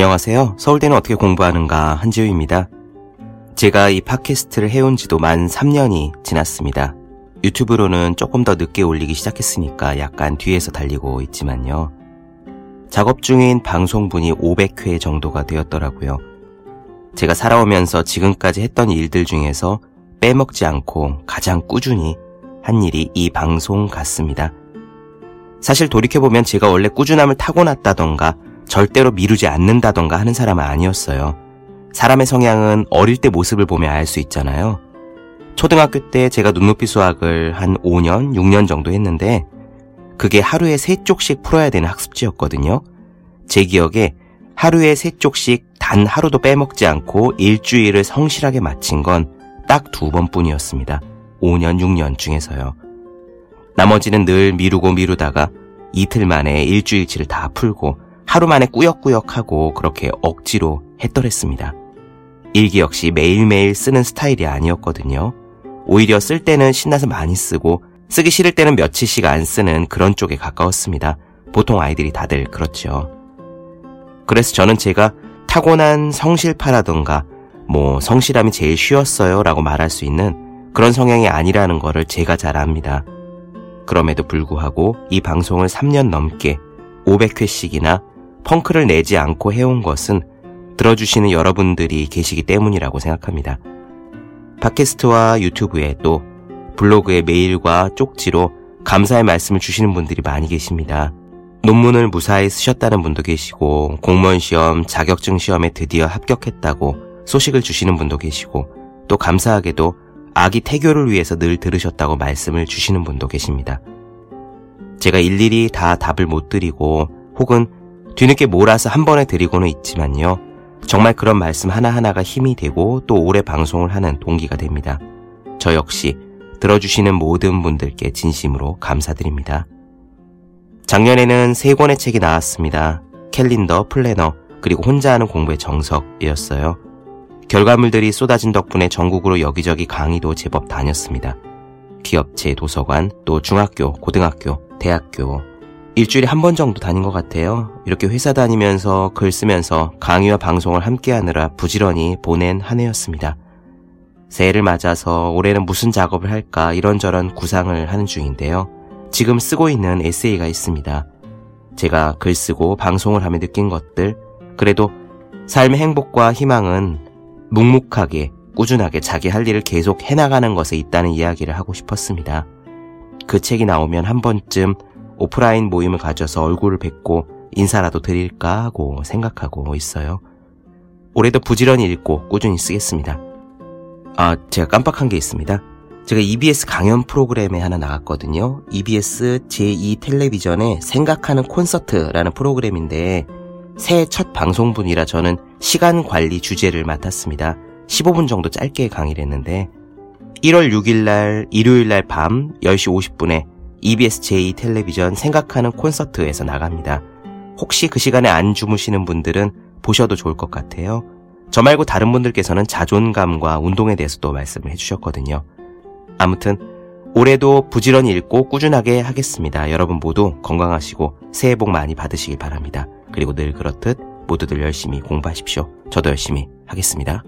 안녕하세요. 서울대는 어떻게 공부하는가 한지우입니다. 제가 이 팟캐스트를 해온 지도 만 3년이 지났습니다. 유튜브로는 조금 더 늦게 올리기 시작했으니까 약간 뒤에서 달리고 있지만요. 작업 중인 방송분이 500회 정도가 되었더라고요. 제가 살아오면서 지금까지 했던 일들 중에서 빼먹지 않고 가장 꾸준히 한 일이 이 방송 같습니다. 사실 돌이켜보면 제가 원래 꾸준함을 타고났다던가 절대로 미루지 않는다던가 하는 사람은 아니었어요. 사람의 성향은 어릴 때 모습을 보면 알 수 있잖아요. 초등학교 때 제가 눈높이 수학을 한 5년, 6년 정도 했는데 그게 하루에 3쪽씩 풀어야 되는 학습지였거든요. 제 기억에 하루에 3쪽씩 단 하루도 빼먹지 않고 일주일을 성실하게 마친 건 딱 2번뿐이었습니다. 5년, 6년 중에서요. 나머지는 늘 미루고 미루다가 이틀 만에 일주일치를 다 풀고 하루 만에 꾸역꾸역하고 그렇게 억지로 했더랬습니다. 일기 역시 매일매일 쓰는 스타일이 아니었거든요. 오히려 쓸 때는 신나서 많이 쓰고 쓰기 싫을 때는 며칠씩 안 쓰는 그런 쪽에 가까웠습니다. 보통 아이들이 다들 그렇죠. 그래서 저는 제가 타고난 성실파라던가 성실함이 제일 쉬웠어요 라고 말할 수 있는 그런 성향이 아니라는 거를 제가 잘 압니다. 그럼에도 불구하고 이 방송을 3년 넘게 500회씩이나 펑크를 내지 않고 해온 것은 들어주시는 여러분들이 계시기 때문이라고 생각합니다. 팟캐스트와 유튜브에 또 블로그에 메일과 쪽지로 감사의 말씀을 주시는 분들이 많이 계십니다. 논문을 무사히 쓰셨다는 분도 계시고 공무원 시험, 자격증 시험에 드디어 합격했다고 소식을 주시는 분도 계시고 또 감사하게도 아기 태교를 위해서 늘 들으셨다고 말씀을 주시는 분도 계십니다. 제가 일일이 다 답을 못 드리고 혹은 뒤늦게 몰아서 한 번에 드리고는 있지만요. 정말 그런 말씀 하나하나가 힘이 되고 또 오래 방송을 하는 동기가 됩니다. 저 역시 들어주시는 모든 분들께 진심으로 감사드립니다. 작년에는 3권의 책이 나왔습니다. 캘린더, 플래너, 그리고 혼자 하는 공부의 정석이었어요. 결과물들이 쏟아진 덕분에 전국으로 여기저기 강의도 제법 다녔습니다. 기업체, 도서관, 또 중학교, 고등학교, 대학교 일주일에 한 번 정도 다닌 것 같아요. 이렇게 회사 다니면서 글 쓰면서 강의와 방송을 함께하느라 부지런히 보낸 한 해였습니다. 새해를 맞아서 올해는 무슨 작업을 할까 이런저런 구상을 하는 중인데요. 지금 쓰고 있는 에세이가 있습니다. 제가 글 쓰고 방송을 하며 느낀 것들, 그래도 삶의 행복과 희망은 묵묵하게 꾸준하게 자기 할 일을 계속 해나가는 것에 있다는 이야기를 하고 싶었습니다. 그 책이 나오면 한 번쯤 오프라인 모임을 가져서 얼굴을 뵙고 인사라도 드릴까 하고 생각하고 있어요. 올해도 부지런히 읽고 꾸준히 쓰겠습니다. 제가 깜빡한 게 있습니다. 제가 EBS 강연 프로그램에 하나 나왔거든요. EBS 제2 텔레비전의 생각하는 콘서트라는 프로그램인데 새해 첫 방송분이라 저는 시간 관리 주제를 맡았습니다. 15분 정도 짧게 강의를 했는데 1월 6일날 일요일날 밤 10시 50분에 EBS 제2 텔레비전 생각하는 콘서트에서 나갑니다. 혹시 그 시간에 안 주무시는 분들은 보셔도 좋을 것 같아요. 저 말고 다른 분들께서는 자존감과 운동에 대해서도 말씀을 해주셨거든요. 아무튼 올해도 부지런히 읽고 꾸준하게 하겠습니다. 여러분 모두 건강하시고 새해 복 많이 받으시길 바랍니다. 그리고 늘 그렇듯 모두들 열심히 공부하십시오. 저도 열심히 하겠습니다.